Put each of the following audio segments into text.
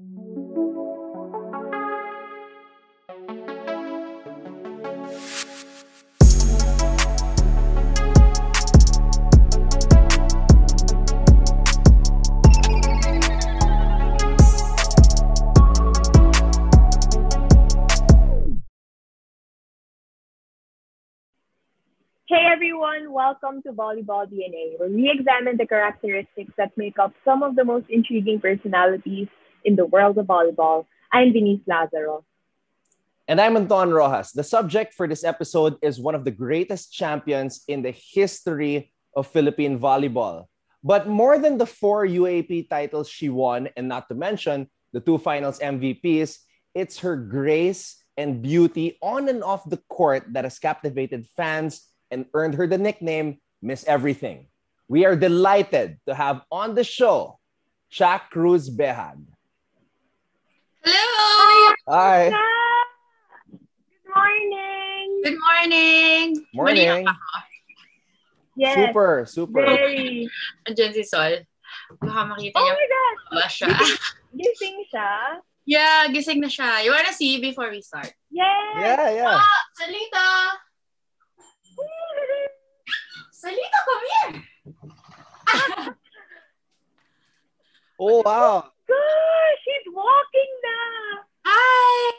Hey everyone, welcome to Volleyball DNA, where we examine the characteristics that make up some of the most intriguing personalities in the world of volleyball. I'm Denise Lazaro. And I'm Anton Rojas. The subject for this episode is one of the greatest champions in the history of Philippine volleyball. But more than the 4 UAAP titles she won, and not to mention the 2 finals MVPs, it's her grace and beauty on and off the court that has captivated fans and earned her the nickname, Miss Everything. We are delighted to have on the show, Cha Cruz Behag. Hello! Hi! Good morning! Good morning! Morning! Yes. Super, super. Very. Andiyan si Sol. Baka makita niya. Oh my God! Gising siya? Yeah, gising na siya. You wanna see before we start? Yes! Yeah. Oh, salita! Salita, come here! Oh, wow! Gosh, she's walking now! Hi!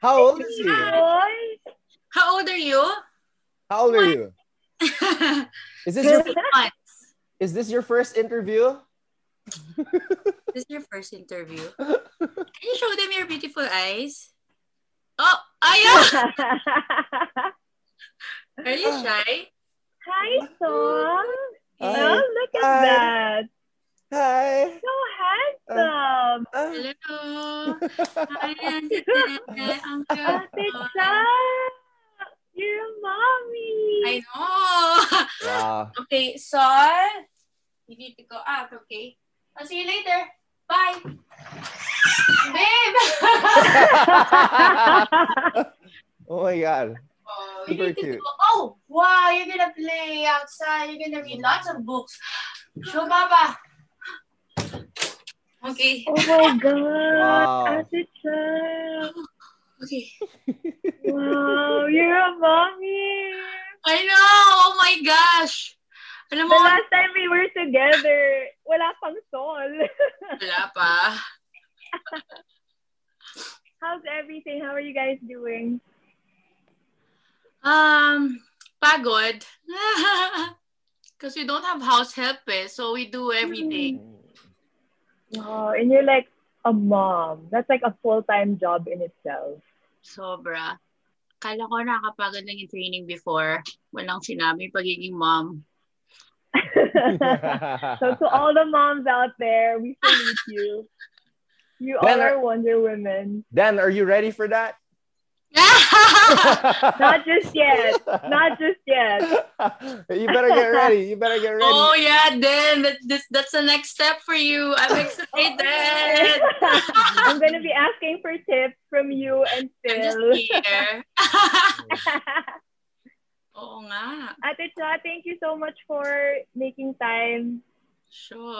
How old is she? How old are you? How old are you? Is this your first interview? This is your first interview. Can you show them your beautiful eyes? Oh, ayan! Are you shy? Hi, Sol. Oh, look at that. Hi. So handsome. Hello. Hi, Auntie. Auntie Cha. You're a mommy. I know. Wow. Okay, Sol. You need to go out, okay? I'll see you later. Bye. Babe. Oh, my God. Oh, super cute. Oh, wow, you're gonna play outside. You're gonna read lots of books. Show Papa. Okay. Oh my God. Wow. Okay. Wow, you're a mommy. I know. Oh my gosh. Alam mo, the last time we were together, wala pang Sol. Wala pa. How's everything? How are you guys doing? Pagod. Because we don't have house help, so we do everything. Oh, and you're like a mom. That's like a full-time job in itself. Sobra. Kala ko nakapagod lang yung training before. Walang sinabi pagiging mom. So to all the moms out there, we salute you. You all are Wonder Women. Dan, are you ready for that? Not just yet. You better get ready. Oh yeah, then that's the next step for you. I'm excited. I'm gonna be asking for tips from you and Phil. I'm just here. Oo nga. Ate Cha, thank you so much for making time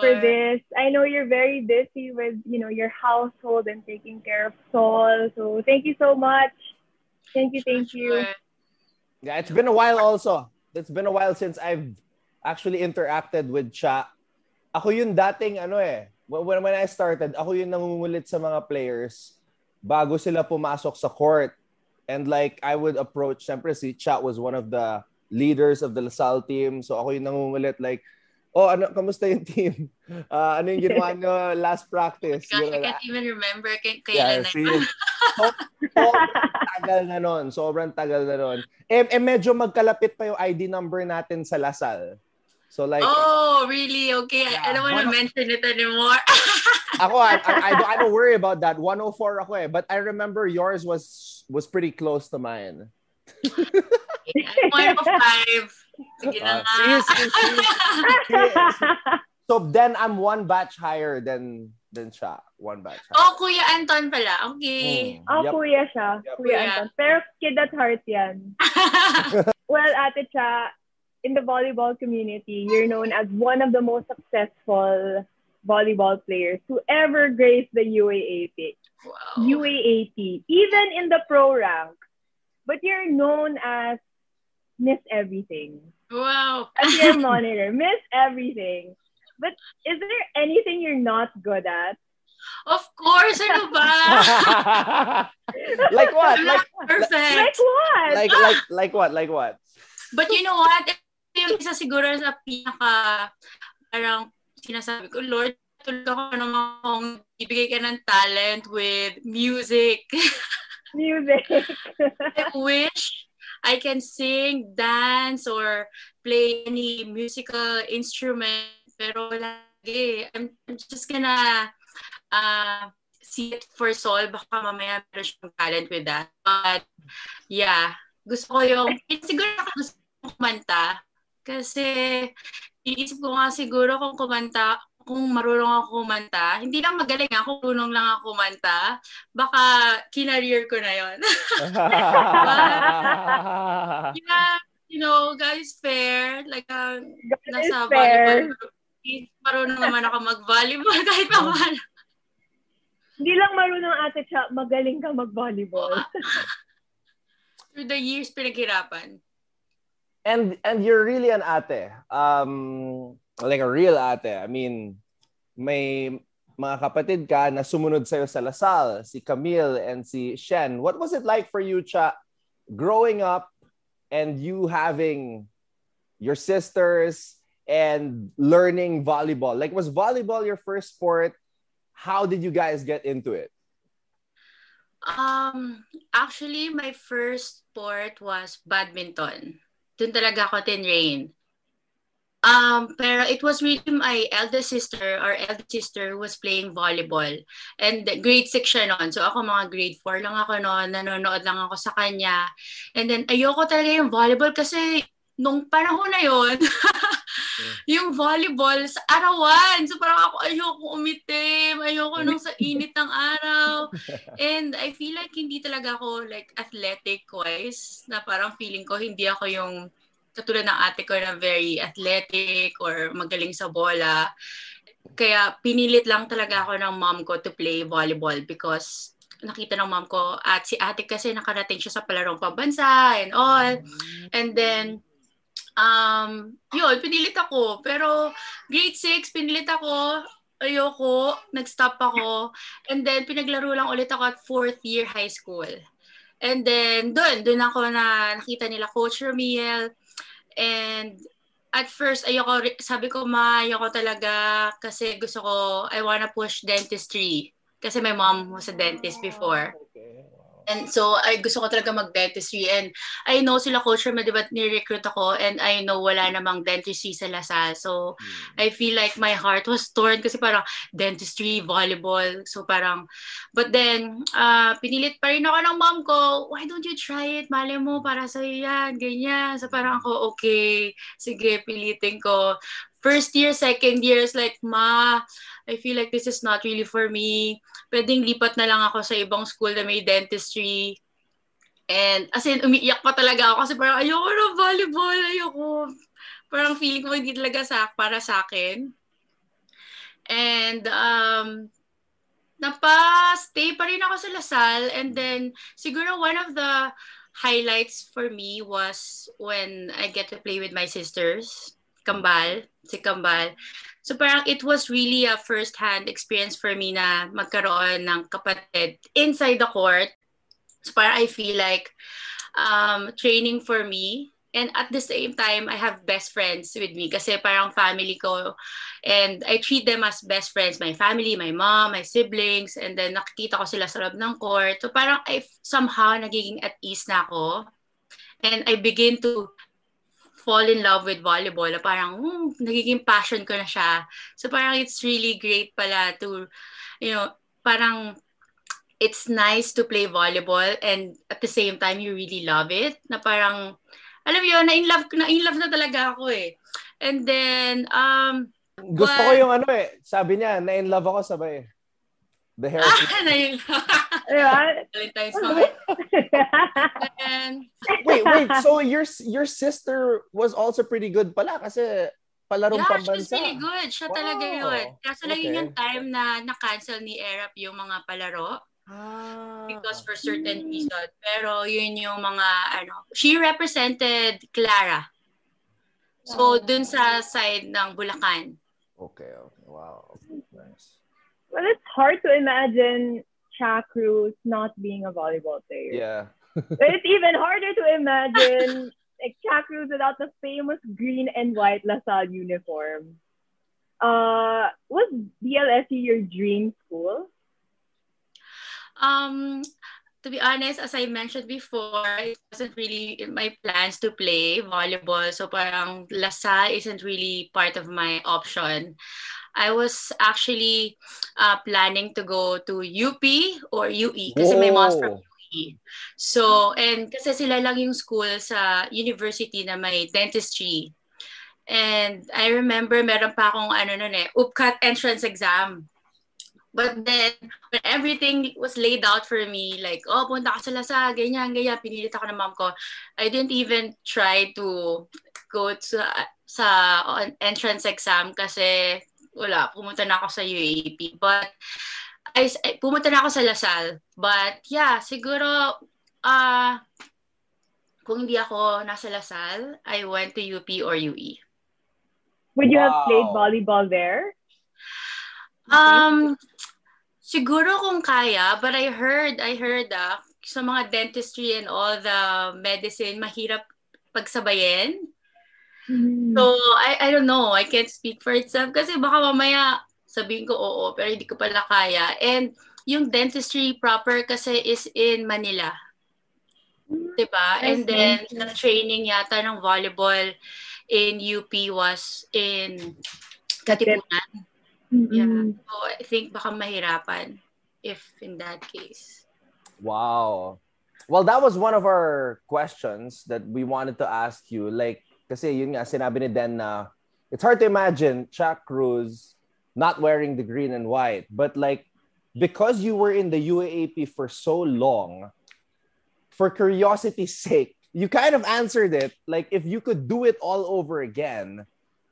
for this. I know you're very busy with, you know, your household and taking care of Sol. So thank you so much. Thank you. Yeah, it's been a while also. It's been a while since I've actually interacted with Cha. Ako yun dating when I started, ako yun namumulit sa mga players bago sila pumasok sa court. And like I would approach, syempre si Cha was one of the leaders of the La Salle team. So ako yun namumulit like, oh, kamusta yung team? Ano yung ginawa nyo last practice? Oh gosh, I can't even remember kailan na. Sobrang tagal na nun. Medyo magkalapit pa yung ID number natin sa La Salle. So like... Oh, really? Okay. Yeah. I don't want to mention it anymore. Ako, I don't worry about that. 104 ako . But I remember yours was pretty close to mine. 105. Sige na nga. So then I'm one batch higher than siya. One batch higher. Oh, Kuya Anton pala. Okay. Kuya siya. Yep. Kuya Anton. Pero kid at heart yan. Well, Ate Cha, in the volleyball community, you're known as one of the most successful volleyball players to ever grace the UAAP. Wow. UAAP, even in the pro rank. But you're known as Miss Everything. Wow. As your monitor, Miss Everything. But is there anything you're not good at? Of course, ano ba? Like what? I'm like perfect. Like what? Like what? But you know what? Yung isa siguro sa pinaka parang sinasabi ko, Lord, tulog ako namang ibigay ka ng talent with music. Music. I wish I can sing, dance, or play any musical instrument. Pero lagi, I'm just gonna see it for soul. Baka mamaya meron siyang talent with that. But yeah, gusto ko yung, siguro gusto ko kumanta. Kasi iisip ko nga siguro kung kumanta, kung marunong ako kumanta, hindi lang magaling ako, marunong lang ako kumanta, baka kinareer ko na yun. But, yeah, you know, God is fair. Like, God nasa is fair. Marunong naman ako mag-volleyball kahit naman. Hindi lang marunong ate siya, magaling ka mag-volleyball. Through the years, pinaghirapan. And you're really an ate. Like a real ate. I mean, may mga kapatid ka na sumunod sa'yo sa La Salle, si Camille and si Shen. What was it like for you, Cha, growing up and you having your sisters and learning volleyball? Like, was volleyball your first sport? How did you guys get into it? Actually, my first sport was badminton. Doon talaga ako tinrain. Pero it was really my eldest sister who was playing volleyball. And grade 6 siya noon. So ako mga grade 4 lang ako noon. Nanonood lang ako sa kanya. And then ayoko talaga yung volleyball kasi nung panahon na yun, yung volleyball sa arawan. So parang ako ayoko umitim. Ayoko nung sa init ng araw. And I feel like hindi talaga ako like athletic-wise. Na parang feeling ko hindi ako yung katulad ng ate ko na very athletic or magaling sa bola. Kaya pinilit lang talaga ako ng mom ko to play volleyball because nakita ng mom ko at si ate kasi nakarating siya sa Palarong Pambansa and all. And then, yun, pinilit ako. Pero grade 6, pinilit ako. Ayoko. Nag-stop ako. And then, pinaglaro lang ulit ako at 4th year high school. And then, doon ako na nakita nila Coach Ramil. And at first, ayoko, sabi ko, ma, ayoko talaga kasi gusto ko, I wanna push dentistry. Kasi my mom was a dentist before. And so, I gusto ko talaga mag-dentistry. And I know sila Coach Ramil, diba, nirecruit ako. And I know wala namang dentistry sa La Salle. So, I feel like my heart was torn kasi parang dentistry, volleyball. So, parang, but then, pinilit pa rin ako ng mom ko, why don't you try it? Mali mo, para sa'yo yan, ganyan. So, parang ako, okay, sige, pilitin ko. First year, second year, like, ma, I feel like this is not really for me. Pwedeng lipat na lang ako sa ibang school na may dentistry. And, as in, umiiyak pa talaga ako kasi parang, ayoko na volleyball, ayoko. Parang feeling ko hindi talaga para sa akin. And, napa-stay pa rin ako sa La Salle. And then, siguro one of the highlights for me was when I get to play with my sisters. Si Kambal. So parang it was really a first-hand experience for me na magkaroon ng kapatid inside the court. So parang I feel like training for me. And at the same time, I have best friends with me kasi parang family ko. And I treat them as best friends. My family, my mom, my siblings. And then nakikita ko sila sa loob ng court. So parang I somehow nagiging at ease na ako. And I begin to fall in love with volleyball. Parang, nagiging passion ko na siya. So parang it's really great pala to, you know, parang it's nice to play volleyball and at the same time you really love it. Na parang, alam mo yun, na-in-love na talaga ako eh. And then, gusto ko yung ano eh, sabi niya, na-in-love ako sabay eh. The hair. Na-in-love. Valentine's Day. Wait. So your sister was also pretty good, pala, kasi Palarong Pambansa. Yeah, she was really good. Siya talaga yun. Kaso lang yun yung time na na-cancel ni Erap yung mga palaro. Ah. Because for certain reason. Pero yun yung mga, ano, she represented Clara. So, dun sa side ng Bulacan. Okay, okay. Wow. Nice. Well, it's hard to imagine Cha Cruz not being a volleyball player. Yeah. But it's even harder to imagine like Cha Cruz without the famous green and white La Salle uniform. Was DLSE your dream school? To be honest, as I mentioned before, it wasn't really in my plans to play volleyball. So parang La Salle isn't really part of my option. I was actually planning to go to UP or UE kasi my mom's from UE. So, and kasi sila lang yung school sa university na may dentistry. And I remember meron pa akong ano nun eh, UPCAT entrance exam. But then, when everything was laid out for me, like, oh, punta ka sa La Salle, ganyan, ganyan, pinilit ako ng mom ko. I didn't even try to go to sa entrance exam kasi wala, pumunta na ako sa UAAP. But, pumunta na ako sa La Salle. But, yeah, siguro, kung hindi ako nasa La Salle, I went to UP or UE. Would you have played volleyball there? Siguro kung kaya, but I heard sa mga dentistry and all the medicine, mahirap pagsabayin. So, I don't know. I can't speak for itself. Kasi baka mamaya sabihin ko oo, pero hindi ko pala kaya. And yung dentistry proper kasi is in Manila. Diba? And then, the training yata ng volleyball in UP was in Katipunan. Yeah. So, I think baka mahirapan if in that case. Wow. Well, that was one of our questions that we wanted to ask you. Like, kasi yun nga, sinabi ni Den na it's hard to imagine Cha Cruz not wearing the green and white. But like, because you were in the UAAP for so long, for curiosity's sake, you kind of answered it. Like, if you could do it all over again,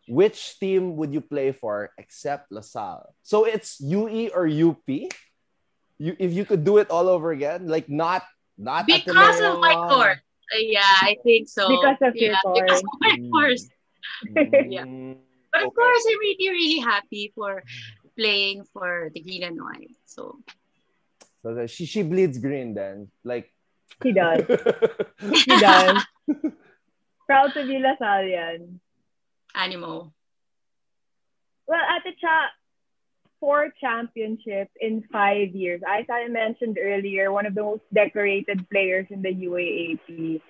which team would you play for except La Salle? So it's UE or UP? If you could do it all over again, like not because of my course. Yeah, I think so. Because of your course. Because of my course. Yeah. But of course, I'm really, really happy for playing for the green and white. So she bleeds green then. Like she does. She does. Proud to be La Sallian. Animal. Well, Ate Cha, 4 championships in 5 years. As I mentioned earlier, one of the most decorated players in the UAAP.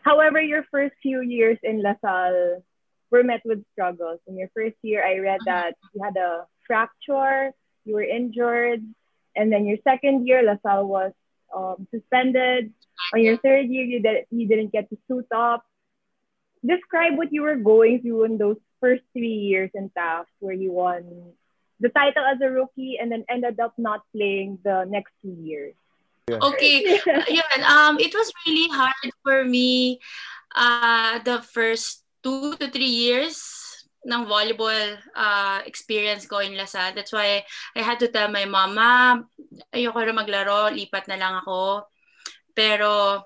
However, your first few years in La Salle were met with struggles. In your first year, I read that you had a fracture, you were injured, and then your second year, La Salle was suspended. On your third year, you didn't get to suit up. Describe what you were going through in those first 3 years in TAF where you won the title as a rookie and then ended up not playing the next 2 years. Yeah. Okay. Yeah. It was really hard for me the first 2 to 3 years ng volleyball experience ko in La Salle. That's why I had to tell my mama, ayoko na maglaro, lipat na lang ako. Pero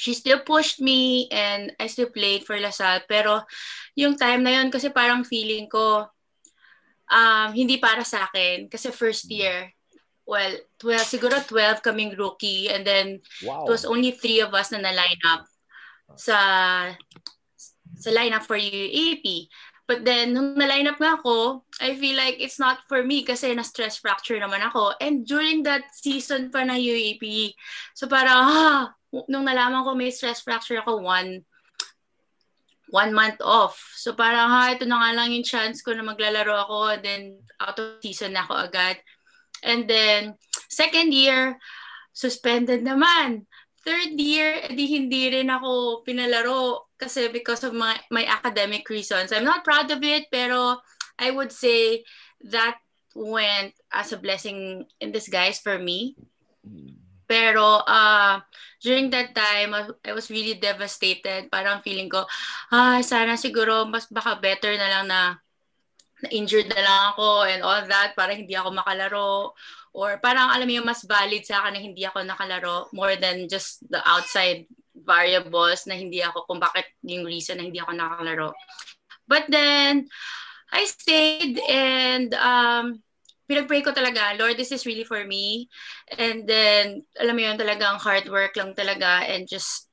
she still pushed me and I still played for La Salle. Pero yung time na yun kasi parang feeling ko hindi para sa akin. Kasi first year, well, 12, siguro 12 kaming rookie. And then it was only 3 of us na na-line up sa lineup for UAAP. But then, nung na-line up nga ako, I feel like it's not for me kasi na-stress fracture naman ako. And during that season pa na UAAP, so parang, nung nalaman ko may stress fracture ako, one month off. So parang, ito na nga lang yung chance ko na maglalaro ako. And then, out of season na ako agad. And then, second year, suspended naman. Third year, hindi rin ako pinalaro kasi because of my academic reasons. I'm not proud of it, pero I would say that went as a blessing in disguise for me. Pero during that time, I was really devastated. Parang feeling ko, sana siguro mas baka better na lang na injured na lang ako and all that. Parang hindi ako makalaro. Or parang alam mo yung mas valid sa akin na hindi ako nakalaro more than just the outside variables na hindi ako, kung bakit yung reason na hindi ako nakalaro. But then, I stayed and pinag-pray ko talaga, Lord, this is really for me. And then, alam mo yun, talagang hard work lang talaga and just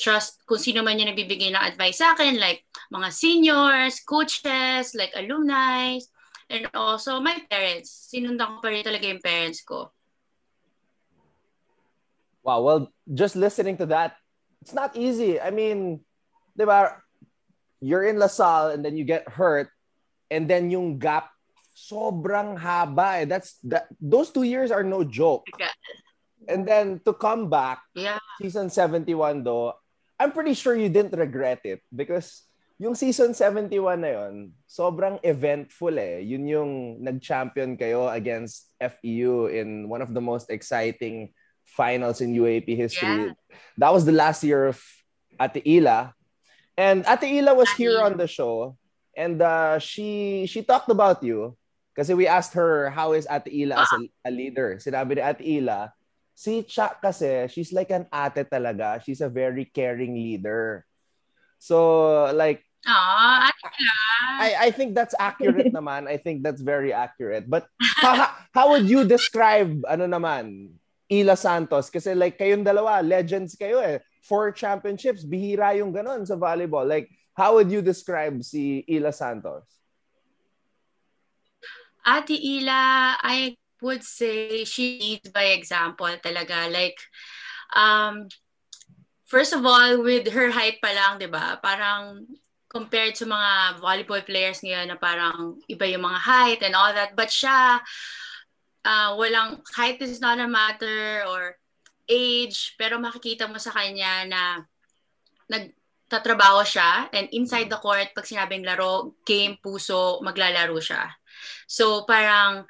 trust kung sino man yung nagbibigay ng advice sa akin, like mga seniors, coaches, like alumni, and also my parents. Sinundan ko pa rin talaga yung parents ko. Wow, well, just listening to that, it's not easy. I mean, di ba, you're in La Salle and then you get hurt and then yung gap, sobrang haba eh. Those 2 years are no joke. Okay. And then to come back, yeah. Season 71 though, I'm pretty sure you didn't regret it because yung season 71 na yun, sobrang eventful eh. Yun yung nag-champion kayo against FEU in one of the most exciting finals in UAP history. Yeah. That was the last year of Ate Ila. And Ate Ila was here on the show. And she talked about you kasi we asked her, how is Ate Ila as a leader? Sinabi ni Ate Ila, si Cha kasi, she's like an ate talaga. She's a very caring leader. So like, I think that's accurate naman. I think that's very accurate. But how would you describe, Ila Santos? Kasi like, kayong dalawa, legends kayo eh. 4 championships, bihira yung ganon sa volleyball. Like, how would you describe si Ila Santos? Ate Ila, I would say she leads by example talaga. Like, first of all, with her height pa lang, di ba? Parang compared to mga volleyball players ngayon na parang iba yung mga height and all that. But siya, walang height is not a matter or age, pero makikita mo sa kanya na nagtatrabaho siya and inside the court, pag sinabing laro, game, puso, maglalaro siya. So parang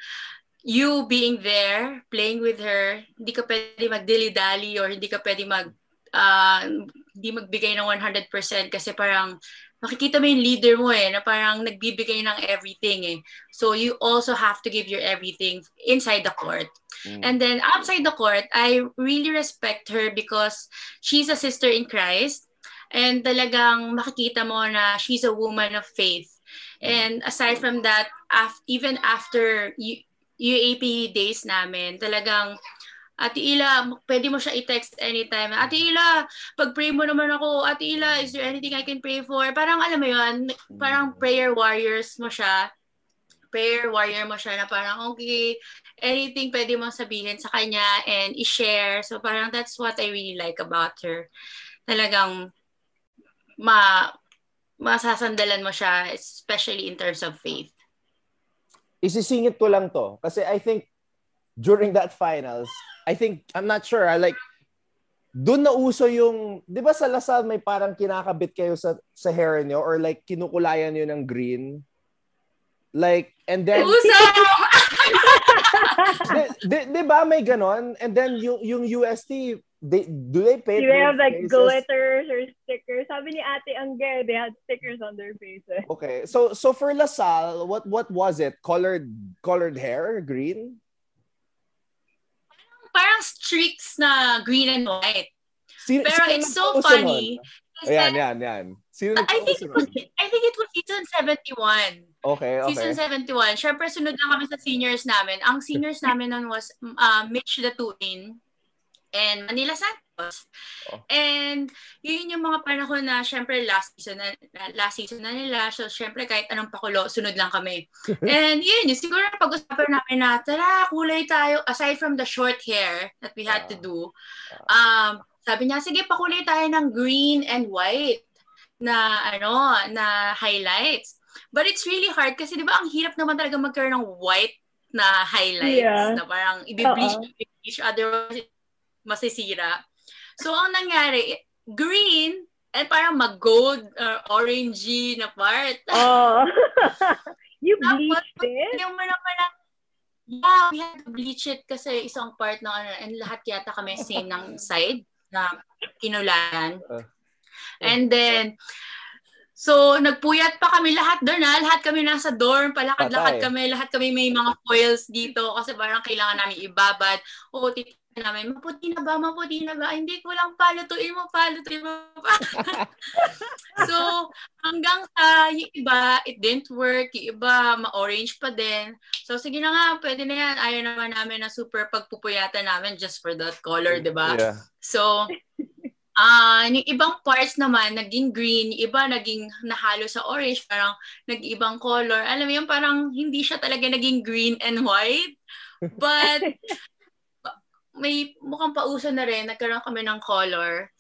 you being there, playing with her, hindi ka pwede magdilidali or hindi ka pwede hindi magbigay ng 100% kasi parang makikita mo yung leader mo eh, na parang nagbibigay ng everything eh. So you also have to give your everything inside the court. Mm. And then outside the court, I really respect her because she's a sister in Christ and talagang makikita mo na she's a woman of faith. And aside from that, even after UAP days namin, talagang Ate Ila, pwede mo siya i-text anytime. Ate Ila, pag-pray mo naman ako. Ate Ila, is there anything I can pray for? Parang alam mo yun, parang prayer warrior mo siya na parang okay, anything pwede mo sabihin sa kanya and i-share. So parang that's what I really like about her. Talagang masasandalan mo siya, especially in terms of faith. Isisingit ko lang to kasi I think during that finals, I think, I'm not sure, like, dun na uso yung, di ba sa La Salle may parang kinakabit kayo sa hair nyo or like kinukulayan nyo ng green? Like, and then... Uso! Di ba may ganon? And then yung UST, do they paint their faces? Do they have like glitters or stickers? Sabi ni Ate Angge, they had stickers on their faces. Okay, so for La Salle, what was it? Colored hair? Green? Parang streaks na green and white. Pero it's so funny. Ayan. I think it was season 71. Okay. Season 71. Siyempre, sunod lang kami sa seniors namin. Ang seniors namin nun was Mitch Latourine and Ila Santos. Oh. And yun yung mga panahon na siyempre last season na nila. So siyempre kahit anong pakulo, sunod lang kami. And yun, siguro pag-usapan namin na tara, kulay tayo. Aside from the short hair that we had to do, sabi niya, sige, pakulay tayo ng green and white na na highlights. But it's really hard kasi di ba ang hirap naman talaga magkaroon ng white na highlights na parang i-bleach otherwise masisira. So ang nangyari, green and parang mag-gold or orangey na part. You bleached it? Yung naman Yeah, we had to bleach it kasi isang part na and lahat yata kami same ng side na kinulayan. And then, so nagpuyat pa kami lahat doon na. Lahat kami nasa dorm, palakad-lakad kami. Lahat kami may mga foils dito kasi parang kailangan namin ibabad. O titignan namin, maputi na ba? Hindi, kulang pa, lutuin mo pa. So hanggang sa yung iba, it didn't work. Yung iba, ma-orange pa din. So sige na nga, pwede na yan. Ayaw naman namin na super pagpupuyatan namin just for that color, diba? Yeah. So... yung ibang parts naman naging green, iba naging nahalo sa orange, parang nag-ibang color. Alam mo yun, parang hindi siya talaga naging green and white. But may mukhang pauso na rin, nagkaroon kami ng color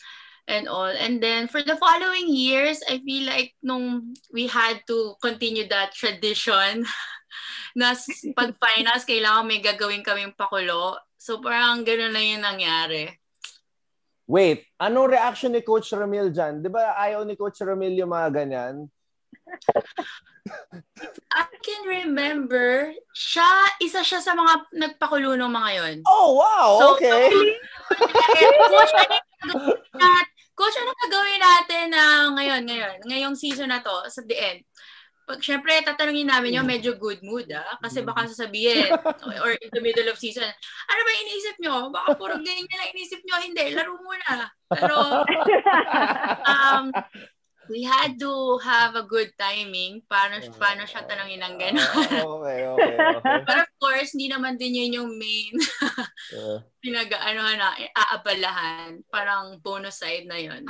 and all. And then for the following years, I feel like nung we had to continue that tradition na pag-finals, kailangan may gagawin kaming pakulo. So parang gano'n na yun nangyari. Wait, anong reaction ni Coach Ramil dyan? Di ba ayaw ni Coach Ramil yung mga ganyan? I can remember, isa siya sa mga nagpakulo ng mga yon. Oh, wow! So, okay. Coach, ano gagawin natin ngayong season na to, sa the end? Siyempre, tatanungin namin yung medyo good mood, kasi baka sasabihin, or in the middle of season, ano ba iniisip nyo? Baka puro ganyan na iniisip nyo. Hindi, laro muna. Pero, we had to have a good timing. Paano siya tanungin ng gano'n? Okay. But of course, hindi naman din yun yung main aabalahan. Parang bonus side na yun.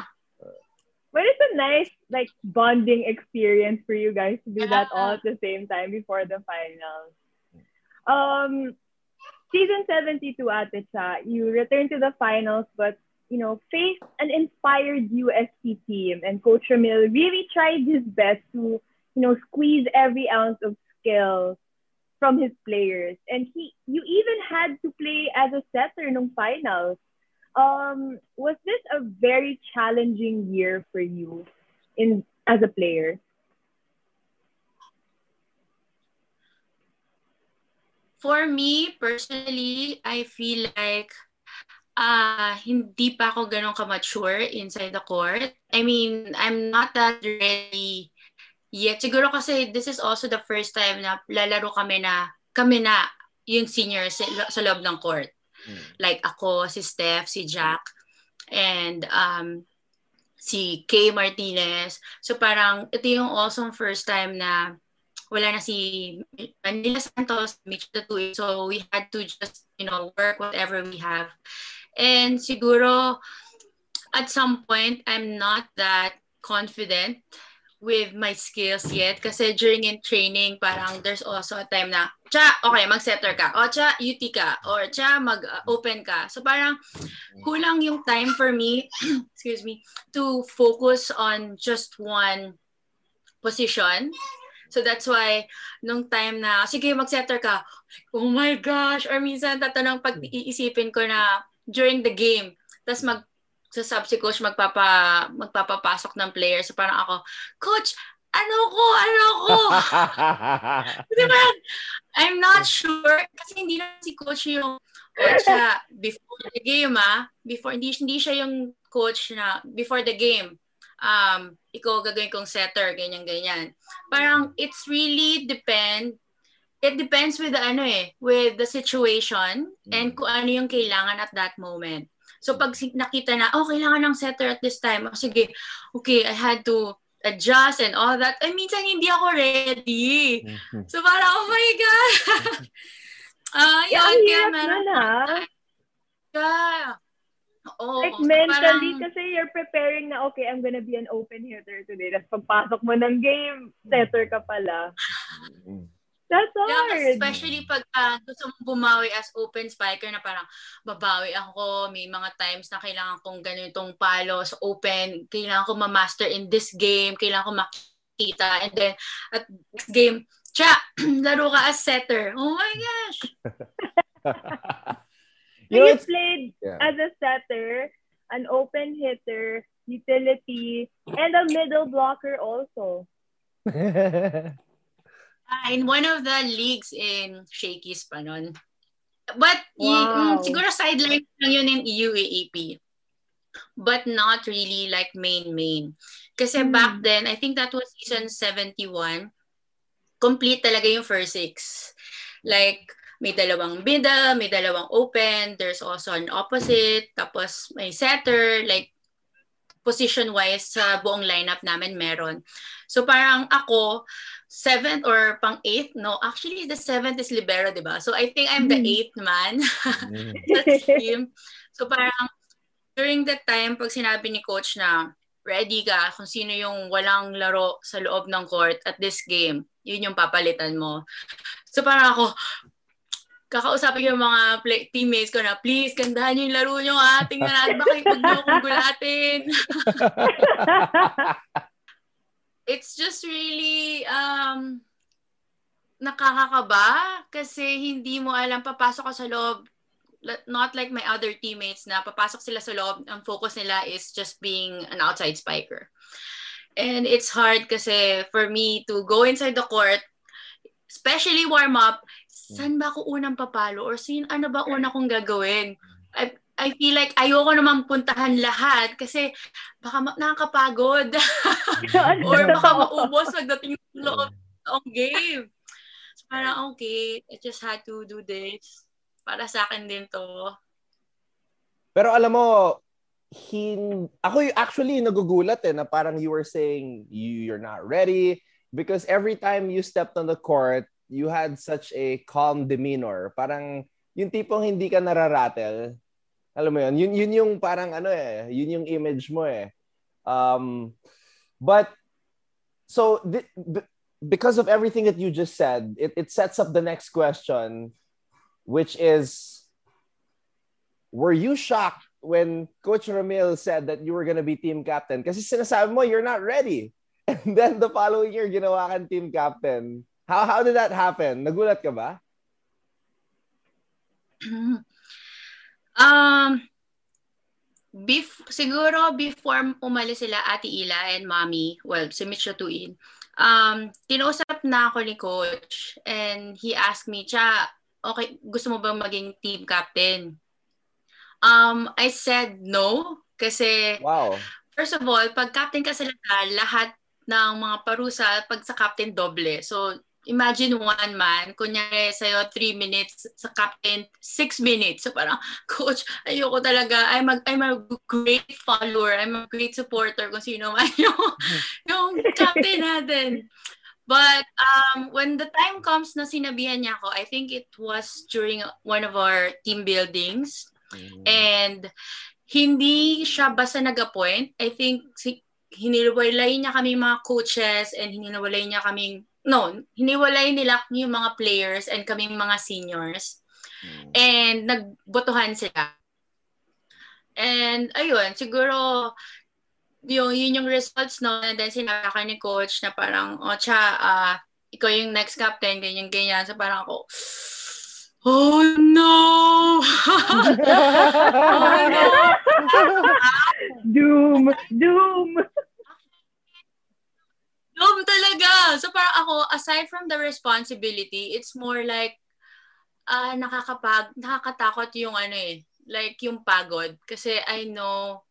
But it's a nice, like, bonding experience for you guys to do that all at the same time before the finals. Season 72, Ate Cha, you returned to the finals, but, you know, faced an inspired UST team. And Coach Ramil really tried his best to, you know, squeeze every ounce of skill from his players. And you even had to play as a setter nung finals. Was this a very challenging year for you as a player? For me, personally, I feel like hindi pa ako ganun ka-mature inside the court. I mean, I'm not that ready yet. Siguro kasi this is also the first time na lalaro kami na yung senior sa loob ng court. Like ako, si Steph, si Jack, and si Kay Martinez. So parang ito yung also first time na wala na si Ila Santos, Mitch Latourine. So we had to just, you know, work whatever we have. And siguro at some point, I'm not that confident with my skills yet. Kasi during in training, parang there's also a time na, Cha, okay, mag-setter ka. O, Cha, UT ka. Or, Cha, mag-open ka. So, parang kulang yung time for me, excuse me, to focus on just one position. So, that's why, nung time na, sige, mag-setter ka. Oh my gosh! Or minsan, tatanong pag-iisipin ko na during the game, tas sub si coach magpapapasok ng player. So parang ako, Coach, ano ko? Diba? I'm not sure. Kasi hindi na si coach yung coach na before the game, Before, hindi siya yung coach na before the game. Ikaw gagawin kong setter, ganyan. Parang it's really depends with the with the situation and kung ano yung kailangan at that moment. So pag nakita na, kailangan ng setter at this time. Sige, okay, I had to adjust and all that. Ay, minsan hindi ako ready. So parang, oh my God! Yeah. Oh, like mentally, parang, kasi you're preparing na, okay, I'm gonna be an open hitter today. Tapos pagpasok mo ng game, setter ka pala. That's hard. Yeah, especially pag gusto mong bumawi as open spiker na parang babawi ako. May mga times na kailangan kong ganitong palo sa open. Kailangan ko ma-master in this game. Kailangan ko makita. And then, at this game, Cha, laro ka as setter. Oh my gosh! You played as a setter, an open hitter, utility, and a middle blocker also. in one of the leagues in Shakey's pa nun. But wow. Siguro sideline lang yun in UAAP. But not really like main. Kasi back then, I think that was season 71, complete talaga yung first six. Like, may dalawang bida, may dalawang open, there's also an opposite, tapos may setter, like, position-wise sa buong lineup namin meron. So parang ako, 7th or pang-8th? No, actually the 7th is libero, diba? So I think I'm the 8th man. That's him. So parang during that time, pag sinabi ni coach na ready ka kung sino yung walang laro sa loob ng court at this game, yun yung papalitan mo. So parang ako, kakausapin yung mga teammates ko na, please, gandahan yung laro nyo, ha? Tingnan natin, baka yung huwag nyo akong gulatin. It's just really nakakakaba kasi hindi mo alam, papasok ka sa loob. Not like my other teammates na papasok sila sa loob, ang focus nila is just being an outside spiker. And it's hard kasi for me to go inside the court, especially warm-up, saan ba ako unang papalo? Or sino, ano ba una kong gagawin? I feel like ayoko namang puntahan lahat kasi baka nakakapagod. Or baka maubos magdating ng loob ng game. So parang okay, I just had to do this. Para sa akin din to. Pero alam mo, ako actually nagugulat na parang you were saying you're not ready because every time you stepped on the court, you had such a calm demeanor. Parang yung tipong hindi ka nararatel. Alam mo yun? Yun yung parang yun yung image mo . But, so, because of everything that you just said, it sets up the next question, which is, were you shocked when Coach Ramil said that you were going to be team captain? Kasi sinasabi mo, you're not ready. And then the following year, ginawa kang team captain. How did that happen? Nagulat ka ba? Siguro before umalis sila Ate Ila and Mommy, well, si Mitch Latourine, tinausap na ako ni Coach and he asked me, Cha, okay, gusto mo bang maging team captain? I said no kasi wow. First of all, pag captain ka sila lahat ng mga parusa, pag sa captain doble. So imagine one man, kunyari sa'yo 3 minutes, sa captain 6 minutes. So parang, coach, ayoko talaga. I'm a great follower. I'm a great supporter kung sino man yung captain natin. But when the time comes na sinabihan niya ako, I think it was during one of our team buildings. And hindi siya basta nag-appoint. I think hiniwalay niya kami mga coaches and hiniwalay niya kaming hiniwalay nila yung mga players and kaming mga seniors. And nagbotohan sila. And ayun, siguro, yun yung results, no? And then sinabi ka ni coach na parang, oh, Cha, ikaw yung next captain, ganyan. So parang ako, oh no! Oh no! Doom! Doom talaga. So parang ako, aside from the responsibility, it's more like nakakatakot yung like yung pagod kasi I know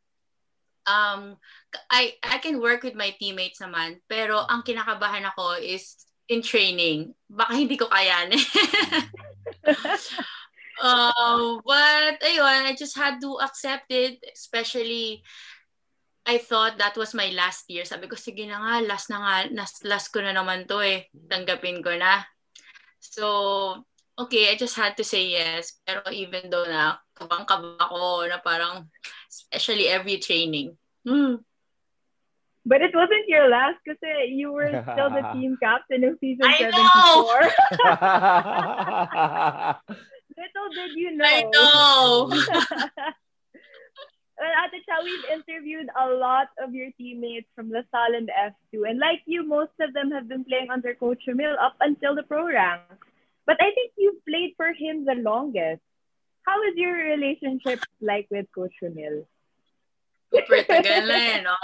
I can work with my teammates naman, pero ang kinakabahan ako is in training. Baka hindi ko kayanin. But ayun, I just had to accept it, especially I thought that was my last year. Sabi ko, sige na nga, last ko na naman to eh. Tanggapin ko na. So, okay, I just had to say yes. Pero even though na, kabang-kabang ako na parang, especially every training. But it wasn't your last kasi you were still the team captain of season 74. I know! Little did you know. I know! Well, Ate Cha, we've interviewed a lot of your teammates from La Salle and F2. And like you, most of them have been playing under Coach Ramil up until the pro ranks. But I think you've played for him the longest. How is your relationship like with Coach Ramil? Super tagal na, no?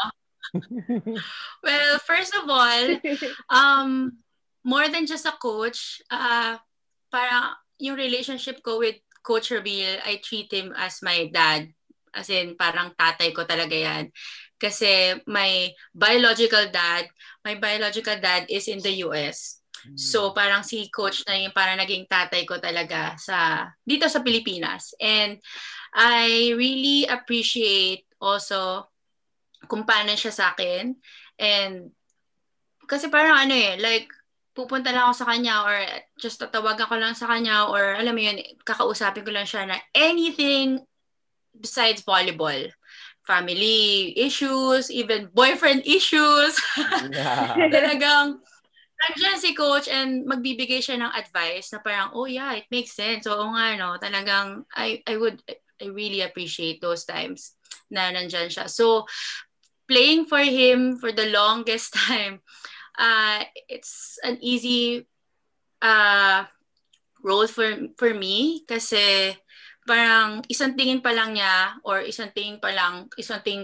Well, first of all, more than just a coach, parang yung relationship ko with Coach Ramil, I treat him as my dad. As in, parang tatay ko talaga yan. Kasi my biological dad is in the US. So parang si Coach na yung parang naging tatay ko talaga dito sa Pilipinas. And I really appreciate also kung paano siya sa akin. And kasi parang pupunta lang ako sa kanya or just tatawagan ko lang sa kanya or alam mo yun, kakausapin ko lang siya na anything besides volleyball. Family issues, even boyfriend issues. Yeah. Talagang nandiyan si Coach and magbibigay siya ng advice na parang, oh yeah, it makes sense. Oo nga, no? Talagang I really appreciate those times na nandiyan siya. So, playing for him for the longest time, it's an easy role for me kasi parang isang tingin pa lang niya or isang tingin ko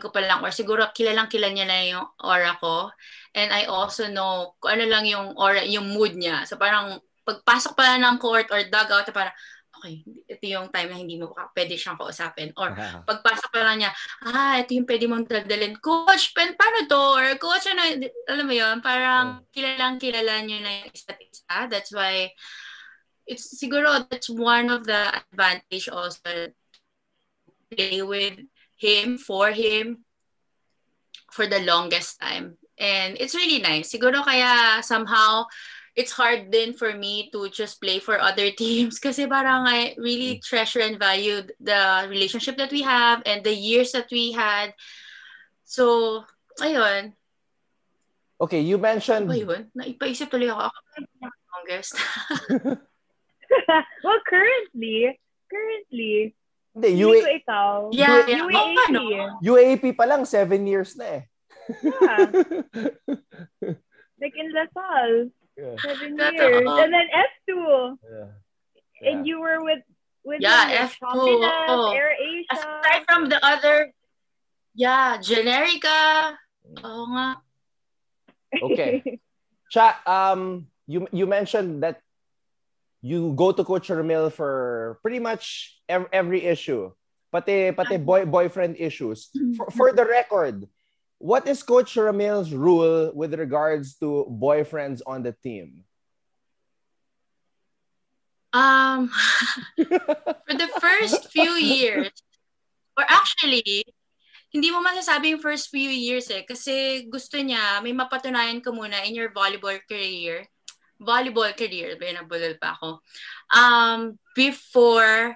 pa lang or siguro kilalang-kilala niya na yung aura ko, and I also know kung ano lang yung aura, yung mood niya. So parang pagpasok pa lang ng court or dugout, parang okay, ito yung time na hindi mo pwede siyang kausapin. Or pagpasok pa lang niya, ito yung pwede mong dadalhin. Coach, paano to? Or coach, ano, alam mo yun, parang kilalang-kilala niyo na yung isa't isa. That's why, that's one of the advantage also, play with him, for him, for the longest time. And it's really nice. Siguro kaya somehow, it's hard then for me to just play for other teams kasi parang I really treasure and value the relationship that we have and the years that we had. So, ayun. Okay, you mentioned... Ayun, naipaisip tuloy ako. Longest. Well, currently... Hindi, ikaw. Yeah. UAAP. Oh, no. UAAP pa lang, 7 years na eh. Yeah. Like in La Salle. Yeah. 7 years. And then F2. Yeah. And you were with F2. AirAsia. Aside from the other, Generica. Oo nga. Okay. Cha, you mentioned that you go to Coach Ramil for pretty much every issue. Pati boyfriend issues. For the record, what is Coach Ramil's rule with regards to boyfriends on the team? For the first few years, or actually, hindi mo masasabing first few years eh, kasi gusto niya, may mapatunayan ka muna in your volleyball career. Binabulol pa ako. Before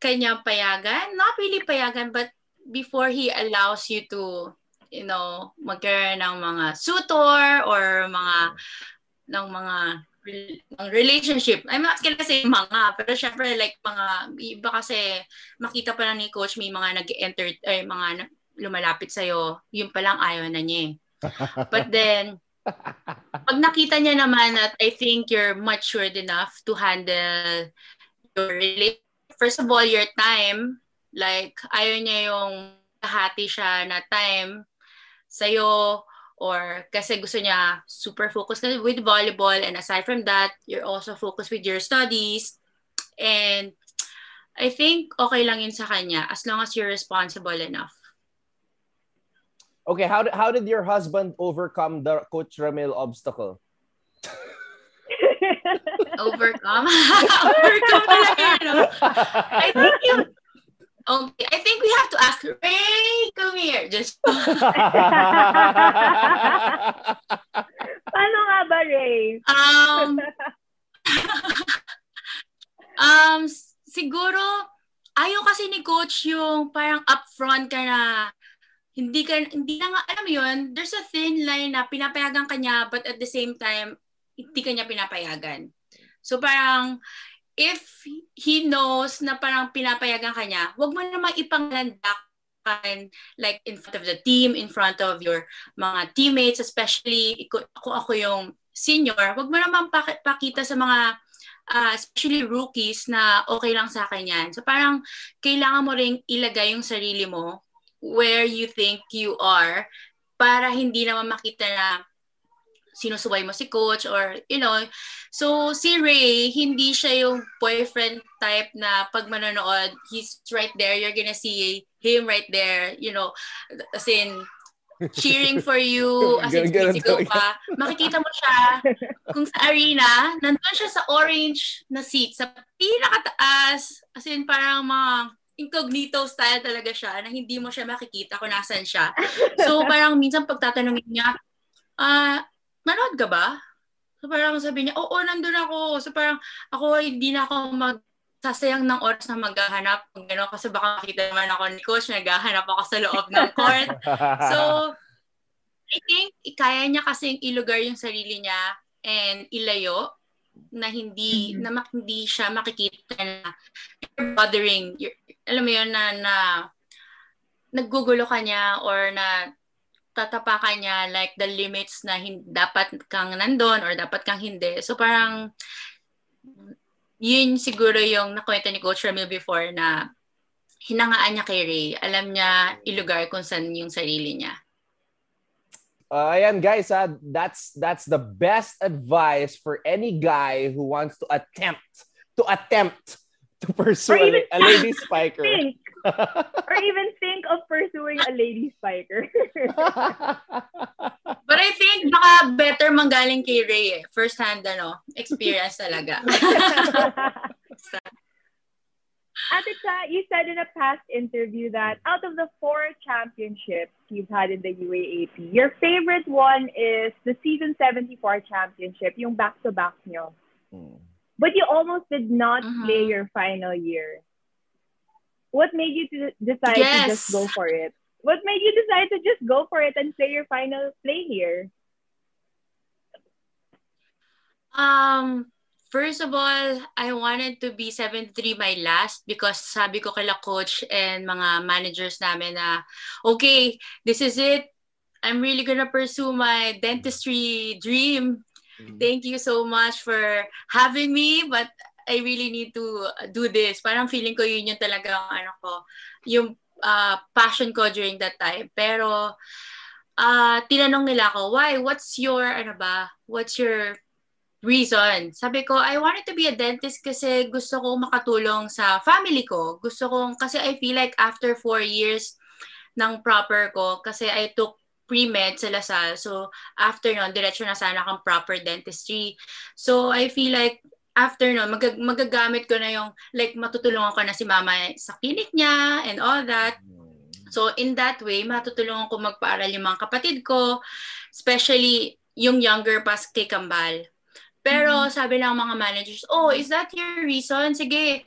kanyang payagan, not really payagan, but before he allows you to magkaroon ng mga suitor or ng relationship. I'm not gonna say mga, pero syempre like mga, iba kasi makita pa lang ni Coach may mga nag-enter, ay mga lumalapit sa'yo, yun palang ayaw na niya. But then, pag nakita niya naman that I think you're matured enough to handle your relationship, first of all, your time, like ayaw niya yung hati siya na time sa'yo or kasi gusto niya super focused with volleyball, and aside from that, you're also focused with your studies, and I think okay lang yun sa kanya as long as you're responsible enough. Okay, how did your husband overcome the Coach Ramil obstacle? Overcome talaga yun. I think we have to ask Ray, come here. Just Paano nga ba, Ray? Siguro ayaw kasi ni Coach yung parang upfront ka na hindi na nga alam yun, there's a thin line na pinapayagan ka niya but at the same time hindi ka niya pinapayagan. So parang if he knows na parang pinapayagan ka niya, huwag mo naman ipangalandakan like in front of the team, in front of your mga teammates, especially kung ako yung senior, huwag mo naman pakita sa mga especially rookies na okay lang sa akin yan. So parang kailangan mo ring ilagay yung sarili mo where you think you are para hindi naman makita na sinusubay mo si coach or, you know. So, si Ray, hindi siya yung boyfriend type na pag manonood, he's right there, you're gonna see him right there, you know, as in, cheering for you, as in, physical pa. Makikita mo siya, kung sa arena, nandun siya sa orange na seat, sa pinakataas, as in, parang mga incognito style talaga siya, na hindi mo siya makikita kung nasan siya. So, parang minsan pagtatanungin niya, manood ka ba? So parang sabi niya, oo, nandun ako. So parang ako, hindi na ako magsasayang ng oras na maghahanap. Gano, kasi baka makita naman ako ni coach, naghahanap ako sa loob ng court. So, I think kaya niya kasing ilugar yung sarili niya and ilayo na hindi, na hindi siya makikita na you're bothering. You're, alam mo yun na naggugulo ka niya or na tatapakan niya like the limits na dapat kang nandun or dapat kang hindi. So parang yun siguro yung nakwenta ni Coach Ramil before na hinangaan niya kay Ray. Alam niya ilugar kung saan yung sarili niya. Ayan guys, that's the best advice for any guy who wants to attempt to pursue a lady spiker. Or even think of pursuing a lady spiker. But I think baka better manggaling kay Ray eh. First hand experience talaga. Ate Cha, you said in a past interview that out of the 4 championships you've had in the UAAP, your favorite one is the season 74 championship, yung back-to-back nyo. But you almost did not play your final year. What made you decide to just go for it? What made you decide to just go for it and play your final play here? First of all, I wanted to be 73 my last because sabi ko kala coach and mga managers namin na, okay, this is it. I'm really gonna pursue my dentistry dream. Thank you so much for having me, but I really need to do this. Parang feeling ko yun yung talagang passion ko during that time. Pero tinanong nila ako, why? What's your reason? Sabi ko, I wanted to be a dentist kasi gusto kong makatulong sa family ko. Gusto kong, kasi I feel like after 4 years ng proper ko, kasi I took pre-med sa La Salle. So after nun, diretso na sana akong proper dentistry. So I feel like after no, magagamit ko na yung, like, matutulungan ko na si mama sa clinic niya and all that. So, in that way, matutulungan ko magpaaral yung mga kapatid ko, especially yung younger pa kay Kambal. Pero, sabi lang mga managers, oh, is that your reason? Sige,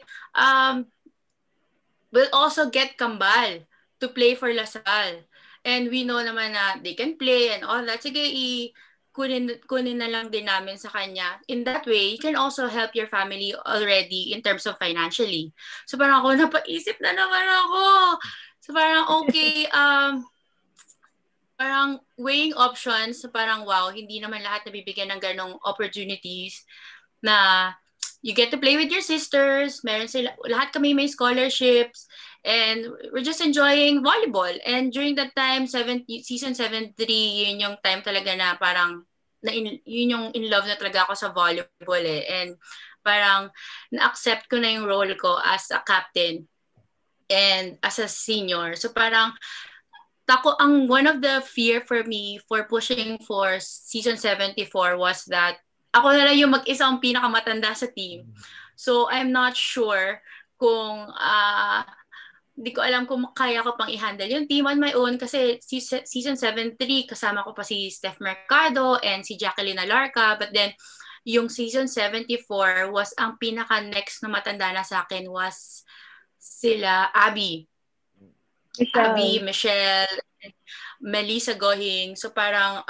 we'll also get Kambal to play for La Salle. And we know naman na they can play and all that. Sige, kunin na lang din namin sa kanya. In that way, you can also help your family already in terms of financially. So parang ako, napaisip na naman ako. So parang okay, parang weighing options, so parang wow, hindi naman lahat nabibigyan ng ganong opportunities na you get to play with your sisters, meron sila, lahat kami may scholarships, and we're just enjoying volleyball. And during that time, season 73, yun yung time talaga na parang, yun yung in love na talaga ako sa volleyball eh. And parang na-accept ko na yung role ko as a captain and as a senior. So parang, one of the fear for me for pushing for season 74 was that ako na lang yung mag-isa ang pinakamatanda sa team. So I'm not sure kung... Hindi ko alam kung kaya ko pang i-handle yung team on my own kasi season 7-3 kasama ko pa si Steph Mercado and si Jacqueline Larka, but then yung season 74 was ang pinaka-next na matanda na sa akin was sila Abby. Michelle, Melissa Gohing. So parang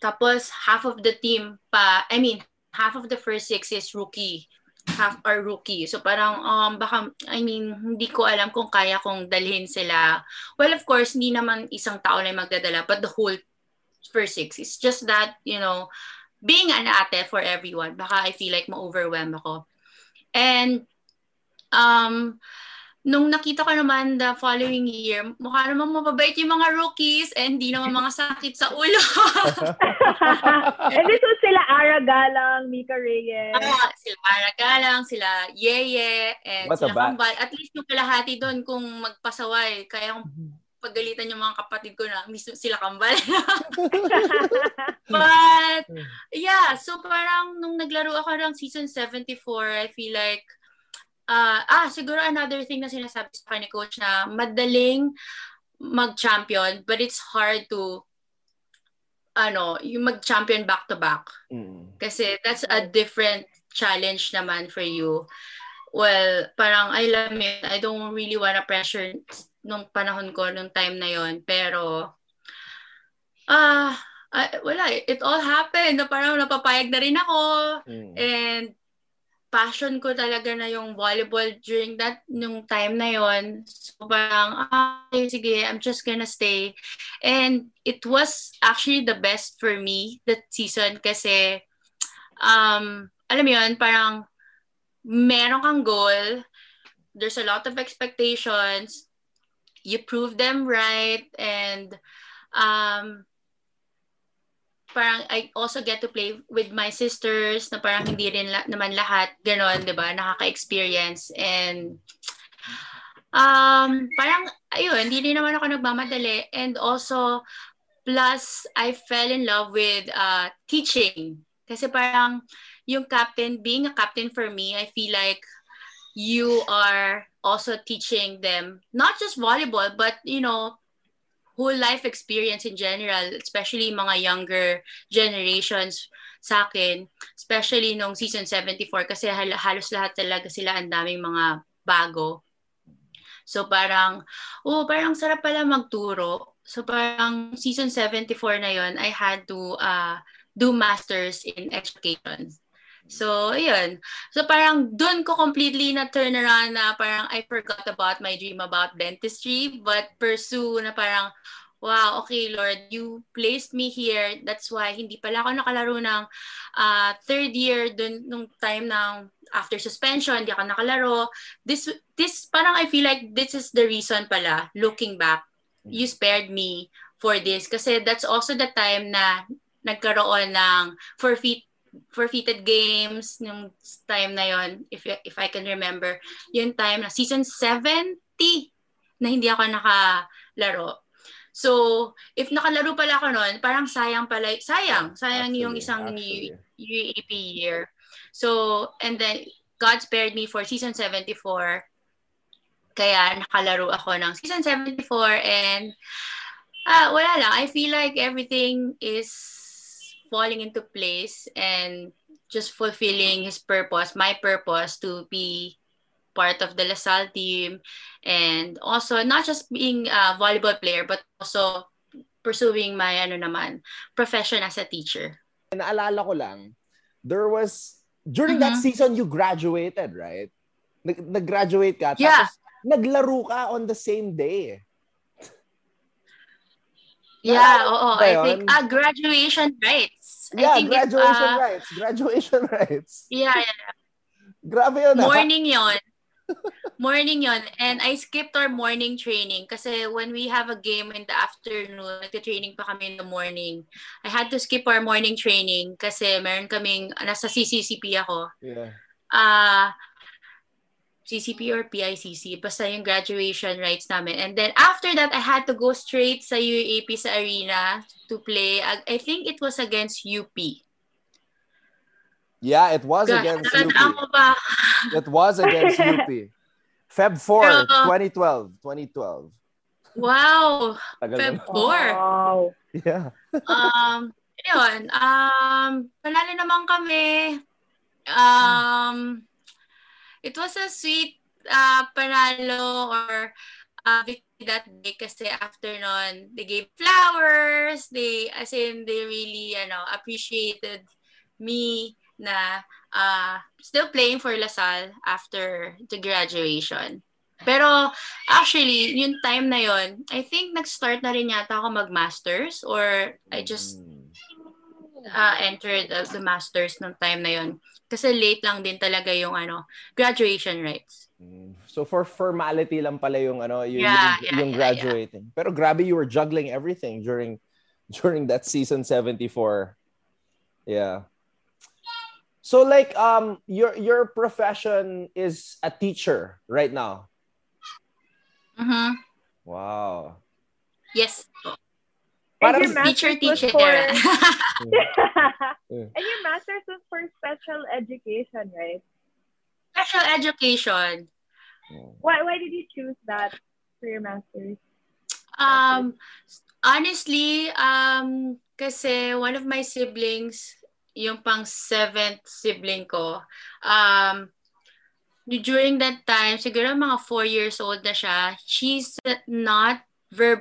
tapos half of the team pa, I mean half of the first 6 is rookie. Half or rookie. So parang baka, I mean, hindi ko alam kung kaya kong dalhin sila. Well, of course, hindi naman isang tao na magdadala, but the whole first 6. It's just that, you know, being an ate for everyone, baka I feel like ma-overwhelm ako. And nung nakita ko naman the following year, mukha namang mababait yung mga rookies and hindi naman mga sakit sa ulo. And this was sila Ara Galang, Mika Reyes. Sila Ara Galang, sila Yeye, and sila Kambal. At least yung kalahati doon kung magpasaway. Kaya kung paggalitan yung mga kapatid ko na mismo sila Kambal. But yeah, so parang nung naglaro ako ng season 74, I feel like siguro another thing na sinasabi sa akin ni Coach na madaling mag-champion but it's hard to yung mag-champion back-to-back. Kasi that's a different challenge naman for you. Well, parang I love it. I don't really wanna pressure nung panahon ko, nung time na yon. Pero, wala. It all happened. Parang napapayag na rin ako. And passion ko talaga na yung volleyball during that nung time na yon. So parang sige, I'm just gonna stay. And it was actually the best for me that season kasi alam yon, parang meron kang goal, there's a lot of expectations, you prove them right, and parang I also get to play with my sisters na parang hindi rin naman lahat gano'n, di ba? Nakaka-experience. And parang, ayun, hindi rin naman ako nagmamadali. And also, plus, I fell in love with teaching. Kasi parang yung captain, being a captain for me, I feel like you are also teaching them, not just volleyball, but, you know, whole life experience in general, especially mga younger generations sa akin, especially nung season 74 kasi halos lahat talaga sila ang daming mga bago. So parang, parang sarap pala magturo. So parang season 74 na yon, I had to do masters in education. So, ayun. So, parang dun ko completely na turn around na parang I forgot about my dream about dentistry but pursue na parang, wow, okay, Lord, you placed me here. That's why hindi pala ako nakalaro ng third year dun nung time ng after suspension, hindi ako nakalaro. This parang I feel like this is the reason pala, looking back, you spared me for this. Kasi that's also the time na nagkaroon ng forfeited games nung time na yon, if I can remember yung time na season 70 na hindi ako nakalaro. So if nakalaro pala ako noon, parang sayang actually, yung isang UAAP year. So and then God spared me for season 74 kaya nakalaro ako ng season 74 and wala lang, I feel like everything is falling into place and just fulfilling his purpose, my purpose to be part of the La Salle team and also not just being a volleyball player but also pursuing my profession as a teacher. Naalala ko lang, there was, during that season, you graduated, right? Nag-graduate ka, yeah. Tapos naglaro ka on the same day. Yeah, oo. I think graduation rights. Graduation rights. Yeah. Grabe yun. Morning yon. And I skipped our morning training kasi when we have a game in the afternoon, nagtitraining pa kami in the morning. I had to skip our morning training kasi meron kaming, nasa CCP ako. Yeah. CCP or PICC, basta yung graduation rights namin. And then after that, I had to go straight sa UAAP sa arena to play. I think it was against UP. Yeah, it was against UP. It was against UP. Feb 4, 2012. Wow. Feb 4. Wow. Yeah. Yun. Panalo naman kami. It was a sweet panalo or victory that day kasi after nun, they gave flowers, they really appreciated me na still playing for La Salle after the graduation. Pero actually, yung time na yon, I think nag-start na rin yata ako mag-masters or I just entered the masters nung time na yon. Kasi late lang din talaga yung graduation rights. So for formality lang pala yung ano, yung graduating. Pero grabe, you were juggling everything during that season 74. Yeah. So like your profession is a teacher right now. Uh-huh. Wow. Yes. Parang teacher. And your master's was for special education, right? Special education. Why did you choose that for your master's? Honestly, kasi one of my siblings, yung pang 7th sibling ko, during that time, siguro mga 4 years old na siya, she's not very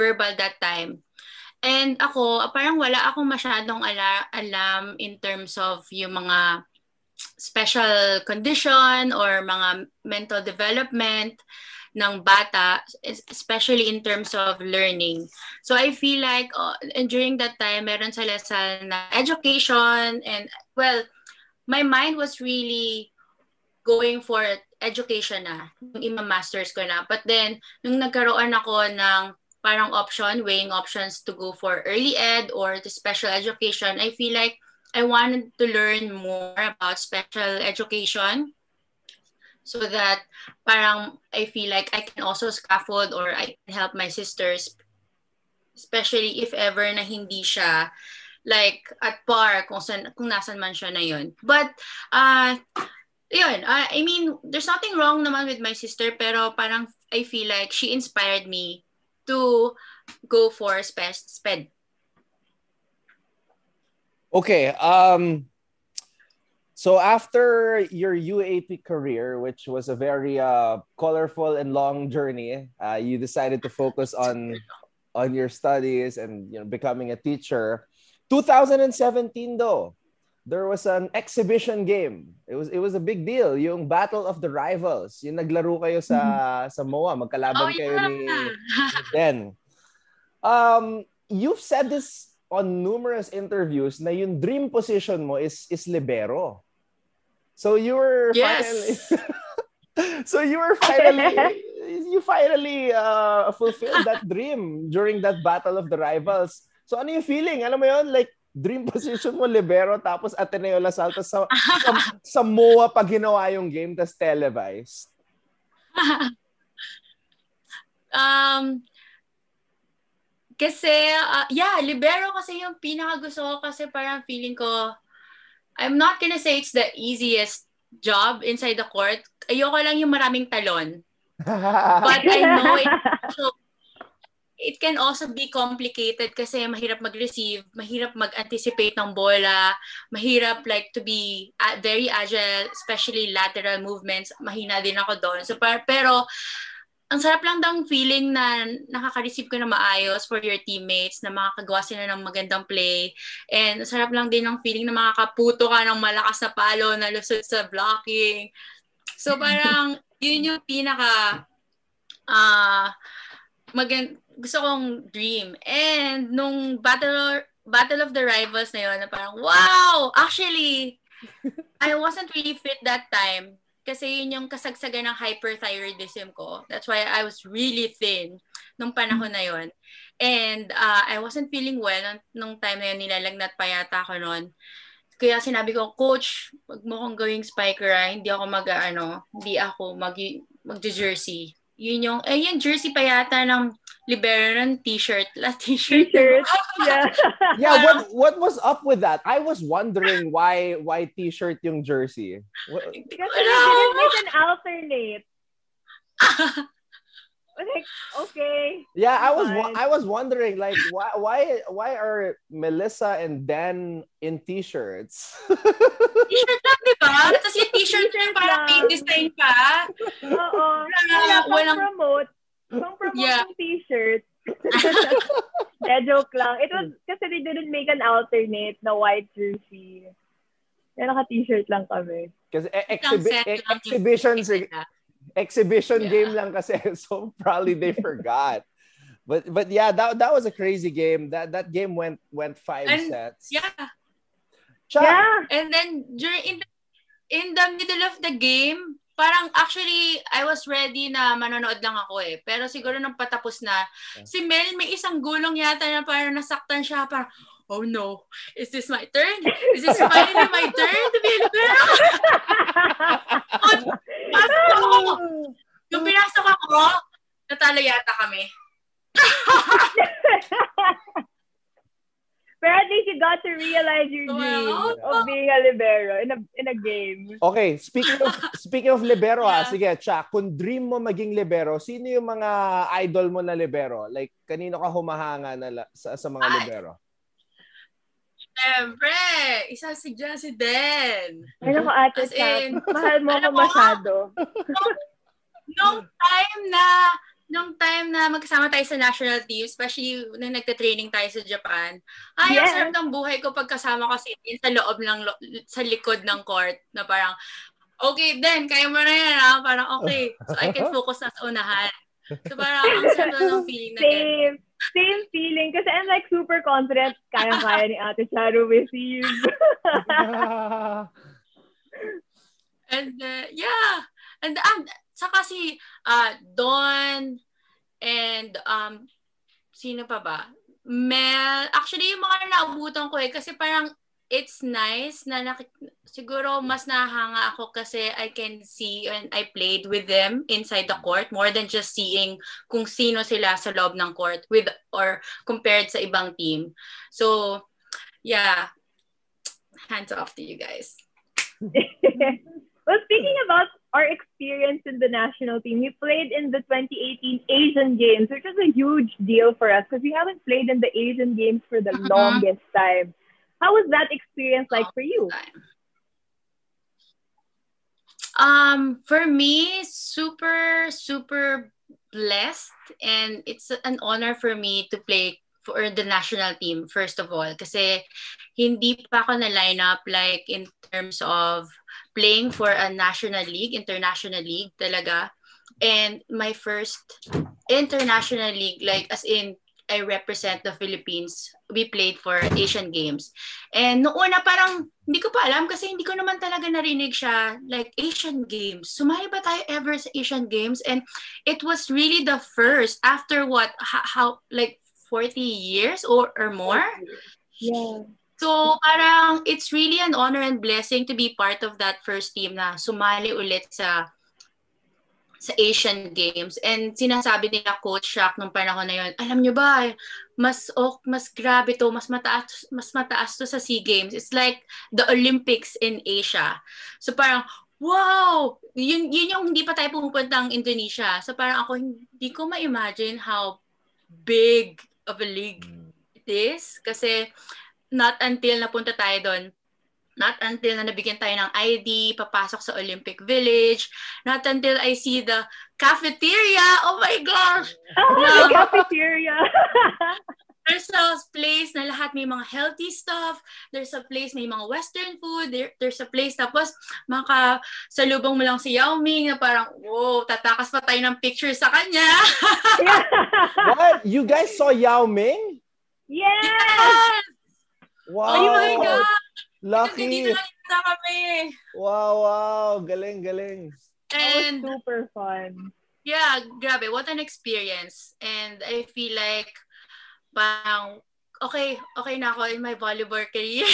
verbal that time. And ako, parang wala akong masyadong alam in terms of yung mga special condition or mga mental development ng bata, especially in terms of learning. So I feel like during that time, meron sa La Salle na education, and well, my mind was really going for education na, yung ima-masters ko na. But then, nung nagkaroon ako ng parang weighing options to go for early ed or to special education, I feel like I wanted to learn more about special education so that parang I feel like I can also scaffold or I can help my sisters, especially if ever na hindi siya like at par kung nasan man siya na yun. But I mean, there's nothing wrong naman with my sister, pero parang I feel like she inspired me to go for SPED. Okay, so after your UAAP career, which was a very colorful and long journey, you decided to focus on your studies and, you know, becoming a teacher. 2017 though, there was an exhibition game. It was a big deal, yung Battle of the Rivals. Yung naglaro kayo sa MOA, magkalaban kayo ni Den. You've said this on numerous interviews na yung dream position mo is libero. So you were finally fulfilled that dream during that Battle of the Rivals. So ano yung feeling? Alam mo yun, like, dream position mo, libero, tapos Ateneo La Salle, tapos sa MOA pag ginawa yung game, tapos televised. Kasi, libero kasi yung pinakagusto ko, kasi parang feeling ko, I'm not gonna say it's the easiest job inside the court. Ayoko lang yung maraming talon. But I know it can also be complicated kasi mahirap mag-receive, mahirap mag-anticipate ng bola, mahirap like to be very agile, especially lateral movements. Mahina din ako doon. So, pero ang sarap lang ng feeling na nakaka-receive ko na maayos for your teammates, na makakagawa sila ng magandang play. And sarap lang din ng feeling na makakaputo ka ng malakas na palo, na lusot sa blocking. So parang yun yung pinaka gusto kong dream. And nung Battle of the Rivals na yun, na parang, wow! Actually, I wasn't really fit that time. Kasi yun yung kasagsagan ng hyperthyroidism ko. That's why I was really thin nung panahon na yun. And I wasn't feeling well nung time na yun. Nilalagnat pa yata ako nun. Kaya sinabi ko, Coach, wag mo kong gawing spiker, hindi ako mag-jersey. Yun yung, yung jersey pa yata ng libero ng t-shirt. Last t-shirt. Yeah. Yeah, what was up with that? I was wondering why t-shirt yung jersey. Because it can alternate. Like, okay. Yeah, I was wondering, like, why are Melissa and Dan in t-shirts? T-shirt lang, di ba? Tapos yung t-shirt yung parang may design pa. Oo. Pang-promote yung t-shirt. Joke lang. It was kasi they didn't make an alternate na white jersey. Kaya naka-t-shirt lang kami. Kasi exhibition game lang kasi, so probably they forgot. But yeah, that was a crazy game. That game went 5 sets. Yeah. And then during in the middle of the game, parang actually, I was ready na manonood lang ako eh. Pero siguro nung patapos na, si Mel may isang gulong yata na parang nasaktan siya. Parang, oh no, is this my turn? Is this finally my turn to be a girl? Nung pinasok ako, natalo yata kami. Pero at least you got to realize your dream of being a libero in a game. Okay, speaking of libero, sige, Cha, kung dream mo maging libero, sino yung mga idol mo na libero? Like, kanino ka humahanga na sa mga libero? Siyempre, isa sigla si Den. Ano ko ate, mahal mo ko masyado. Nung time na magkasama tayo sa national team, especially nung nagte-training tayo sa Japan, ay, ang sarap ng buhay ko pagkasama ko si Tin sa loob ng, sa likod ng court, na parang, okay, then, kaya mo na yan, ha? Parang, okay, so I can focus na sa unahan. So parang, ang sarap ng feeling na Same feeling, kasi I'm like super confident, kaya-kaya ni Ate Charo with you. And saka si Don and sino pa ba? Mel. Actually, yung mga naabutan ko eh. Kasi parang it's nice na siguro mas nahanga ako kasi I can see and I played with them inside the court more than just seeing kung sino sila sa loob ng court with or compared sa ibang team. So, yeah. Hands off to you guys. Well, speaking about our experience in the national team, we played in the 2018 Asian Games, which was a huge deal for us because we haven't played in the Asian Games for the longest time. How was that experience like for you? For me, super, super blessed. And it's an honor for me to play for the national team, first of all. Kasi hindi pa ako na-line up like in terms of playing for a national league, international league talaga. And my first international league, like as in I represent the Philippines, we played for Asian Games. And noong una parang hindi ko pa alam kasi hindi ko naman talaga narinig siya like Asian Games. Sumali ba tayo ever sa Asian Games? And it was really the first after what, how like 40 years or more? Yeah. So parang it's really an honor and blessing to be part of that first team na sumali ulit sa Asian Games. And sinasabi nila Coach Shaq nung panahon na yun, alam nyo ba, mas grabe to, mas mataas to sa SEA Games. It's like the Olympics in Asia. So parang, wow! Yun yung hindi pa tayo pumupunta ng Indonesia. So parang ako, hindi ko ma-imagine how big of a league it is. Kasi not until napunta tayo doon, not until na nabigyan tayo ng ID, papasok sa Olympic Village, not until I see the cafeteria. Oh my gosh! Oh, the cafeteria! There's a place na lahat may mga healthy stuff. There's a place may mga Western food. There's a place tapos makasalubong mo lang si Yao Ming na parang, wow, tatakas pa tayo ng picture sa kanya. Yeah. What? You guys saw Yao Ming? Yes! Wow. Oh my God! Lucky! Dito na kami. Wow! Galing! And that was super fun. Yeah, grabe. What an experience. And I feel like parang, okay na ako in my volleyball career.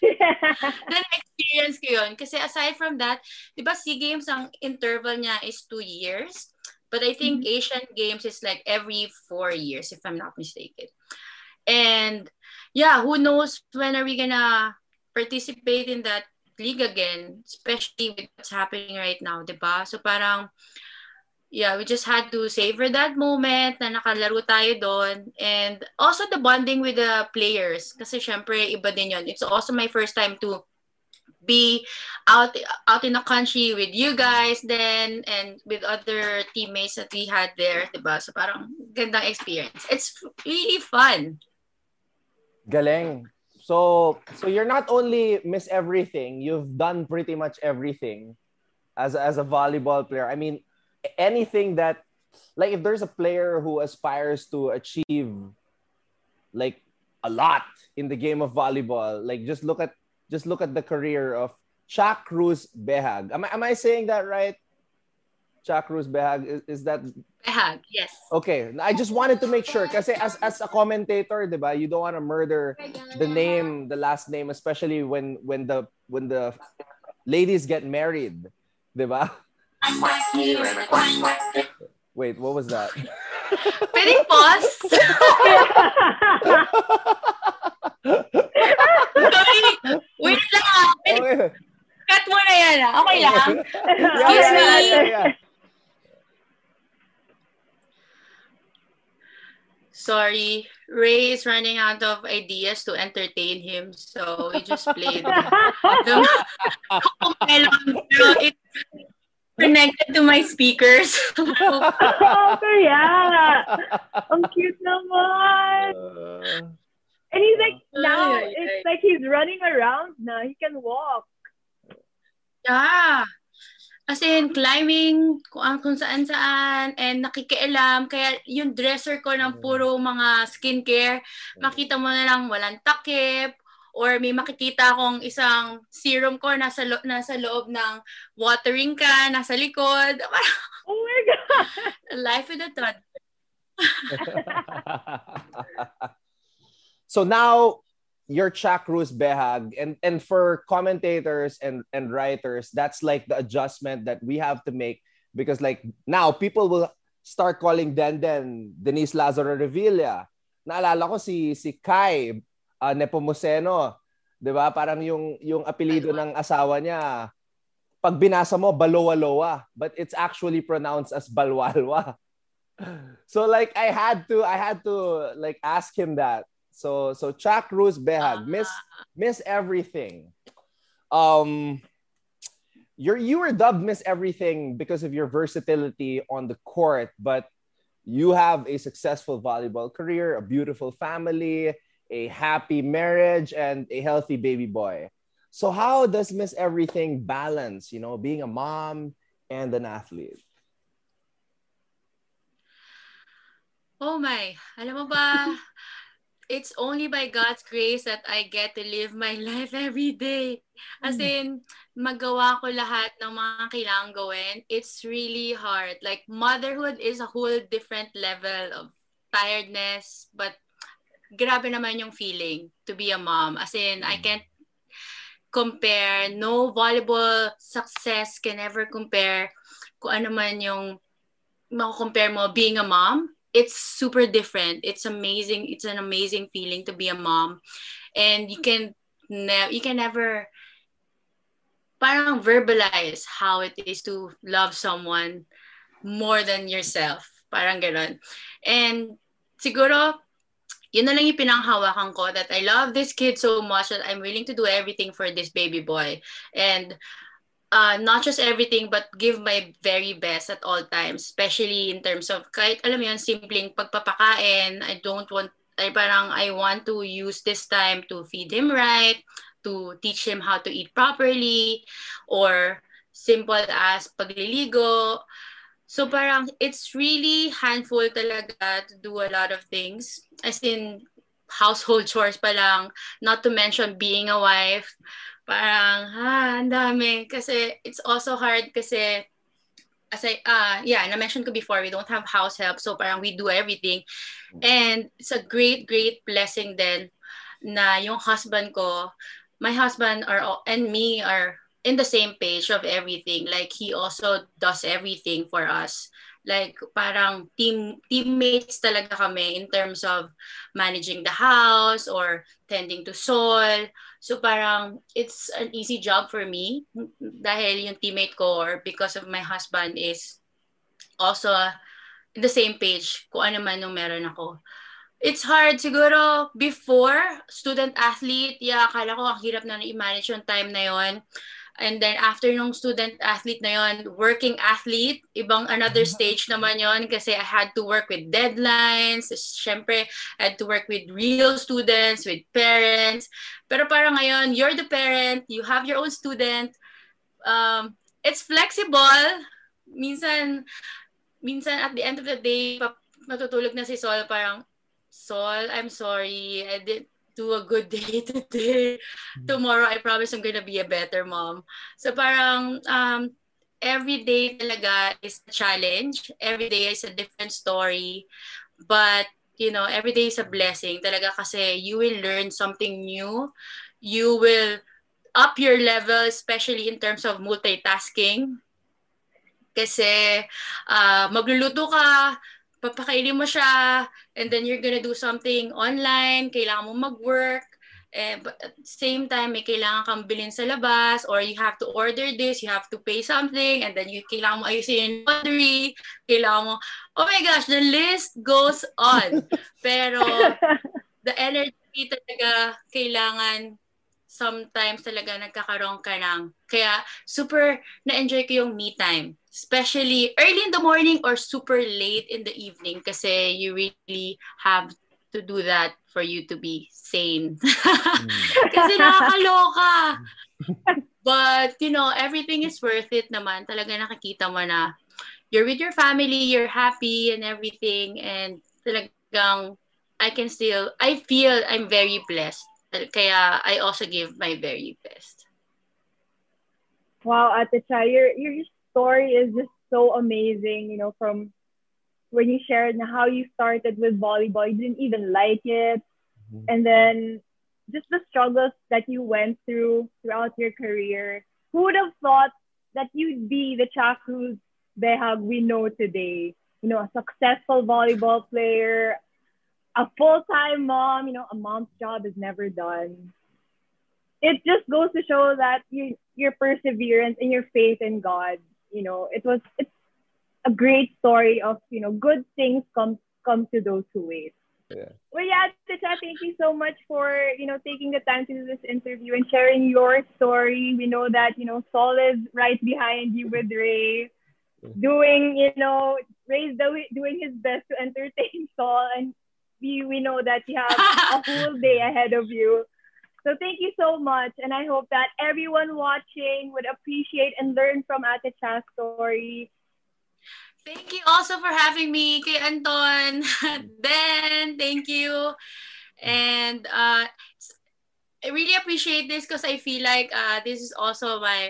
Then experience ko yun. Kasi aside from that, di ba SEA Games ang interval niya is 2 years? But I think Asian Games is like every 4 years if I'm not mistaken. And yeah, who knows when are we gonna participate in that league again, especially with what's happening right now, diba? So parang, yeah, we just had to savor that moment na nakalaro tayo doon. And also the bonding with the players, kasi syempre iba din yun. It's also my first time to be out in the country with you guys then and with other teammates that we had there, diba? So parang gandang experience. It's really fun. Galing. So you're not only Miss Everything, you've done pretty much everything as a volleyball player. I mean, anything that, like, if there's a player who aspires to achieve like a lot in the game of volleyball, like just look at the career of Cha Cruz Behag. Am I saying that right? Cha Cruz Behag, is that? Behag, yes. Okay, I just wanted to make sure kasi as a commentator, diba, you don't want to murder the name, the last name, especially when the ladies get married, diba? Wait, what was that? Pwedeng pause. Wait lang. Cut mo na yan. Okay lang. Excuse me. Sorry, Ray is running out of ideas to entertain him, so we just played it connected to my speakers. Yeah, I'm cute naman. And he's like now it's like he's running around now. He can walk. Yeah. As in, climbing, kung saan-saan, and nakikialam. Kaya yung dresser ko ng puro mga skincare, makita mo na lang walang takip, or may makikita akong isang serum ko nasa loob ng watering can, nasa likod. Oh my God! Life with a toddler. So now, your Cha Cruz Behag, and for commentators and writers, that's like the adjustment that we have to make, because like now people will start calling Denden Denise Lazaro Revilla. Naalala ko si Kai Nepomuceno, 'di ba? Parang yung apelyido ng asawa niya pag binasa mo Balowaloa, but it's actually pronounced as Balwalwa. So like I had to like ask him that. So Cha Cruz Behag, Miss Everything. You were dubbed Miss Everything because of your versatility on the court, but you have a successful volleyball career, a beautiful family, a happy marriage, and a healthy baby boy. So how does Miss Everything balance, you know, being a mom and an athlete? Oh my, alam mo ba? It's only by God's grace that I get to live my life every day. As in, magawa ko lahat ng mga kailangan gawin. It's really hard. Like, motherhood is a whole different level of tiredness. But, grabe naman yung feeling to be a mom. As in, I can't compare. No volleyball success can ever compare kung ano man yung makukompare mo being a mom. It's super different. It's amazing. It's an amazing feeling to be a mom, and you can never parang verbalize how it is to love someone more than yourself. Parang ganon. And siguro yun na lang yung pinanghawakan ko, that I love this kid so much that I'm willing to do everything for this baby boy, and not just everything, but give my very best at all times, especially in terms of kahit alam mo yun, simpleng pagpapakain. I want to use this time to feed him right, to teach him how to eat properly, or simple as pagliligo. So parang it's really handful talaga to do a lot of things, as in household chores pa lang, not to mention being a wife. Parang, ang dami. Kasi it's also hard kasi, as I mentioned ko before, we don't have house help. So parang we do everything. And it's a great, great blessing then na yung husband ko, my husband and me are in the same page of everything. Like, he also does everything for us. Like, parang teammates talaga kami in terms of managing the house or tending to Sol. So parang it's an easy job for me dahil yung teammate ko, or because of my husband, is also in the same page kung ano man yung meron ako. It's hard siguro before, student-athlete. Yeah, akala ko ang hirap na i-manage yung time na yon. And then after nung student-athlete na yon, working-athlete, ibang another stage naman yon, kasi I had to work with deadlines. Siyempre, I had to work with real students, with parents. Pero parang ngayon, you're the parent, you have your own student. It's flexible. Minsan at the end of the day, matutulog na si Sol, parang, Sol, I'm sorry, do a good day today. Tomorrow, I promise I'm gonna be a better mom. So parang every day talaga is a challenge. Every day is a different story. But, you know, every day is a blessing talaga kasi you will learn something new. You will up your level, especially in terms of multitasking. Kasi magluluto ka, papakainin mo siya, and then you're gonna do something online, kailangan mo mag-work, but at the same time, may kailangan kang bilhin sa labas, or you have to order this, you have to pay something, and then you kailangan mo ayusin yung laundry, kailangan mo, oh my gosh, the list goes on. Pero the energy talaga kailangan, sometimes talaga nagkakaroon ka ng, kaya super na-enjoy ko yung me time. Especially early in the morning or super late in the evening kasi you really have to do that for you to be sane. Kasi nakakaloka. But, you know, everything is worth it naman. Talaga nakikita mo na you're with your family, you're happy and everything. And talagang I feel I'm very blessed. Kaya I also give my very best. Wow, Ate Cha, you're story is just so amazing, you know, from when you shared how you started with volleyball, you didn't even like it, and then just the struggles that you went through throughout your career. Who would have thought that you'd be the Cha Cruz Behag we know today? You know, a successful volleyball player, a full-time mom, you know, a mom's job is never done. It just goes to show that your perseverance and your faith in God. You know, it's a great story of, you know, good things come to those who wait. Yeah. Well, yeah, Cha, thank you so much for, you know, taking the time to do this interview and sharing your story. We know that, you know, Saul is right behind you with Ray, doing his best to entertain Saul, and we know that you have a whole day ahead of you. So thank you so much, and I hope that everyone watching would appreciate and learn from Ate Cha's story. Thank you also for having me, kay Anton. Ben, thank you. And I really appreciate this because I feel like this is also my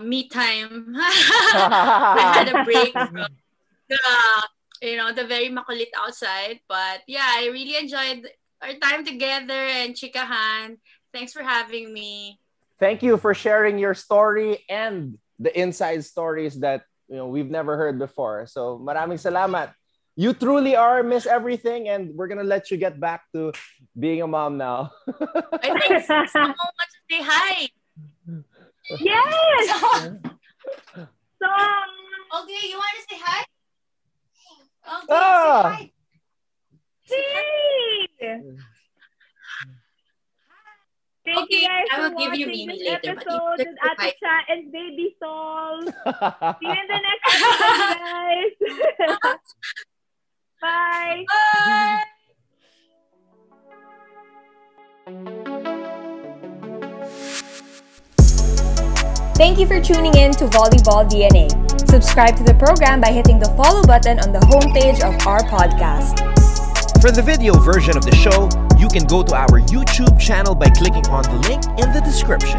me time. I had a break from the very makulit outside. But yeah, I really enjoyed our time together and chikahan. Thanks for having me. Thank you for sharing your story and the inside stories that, you know, we've never heard before. So maraming salamat. You truly are Miss Everything, and we're gonna let you get back to being a mom now. I think someone wants to say hi. Yes. So okay, you want to say hi? Okay, say hi. Hey! Thank you guys for watching this episode with Ate Cha and Baby Sol. See you in the next episode, guys. Bye. Bye. Thank you for tuning in to Volleyball DNA. Subscribe to the program by hitting the follow button on the homepage of our podcast. For the video version of the show, you can go to our YouTube channel by clicking on the link in the description.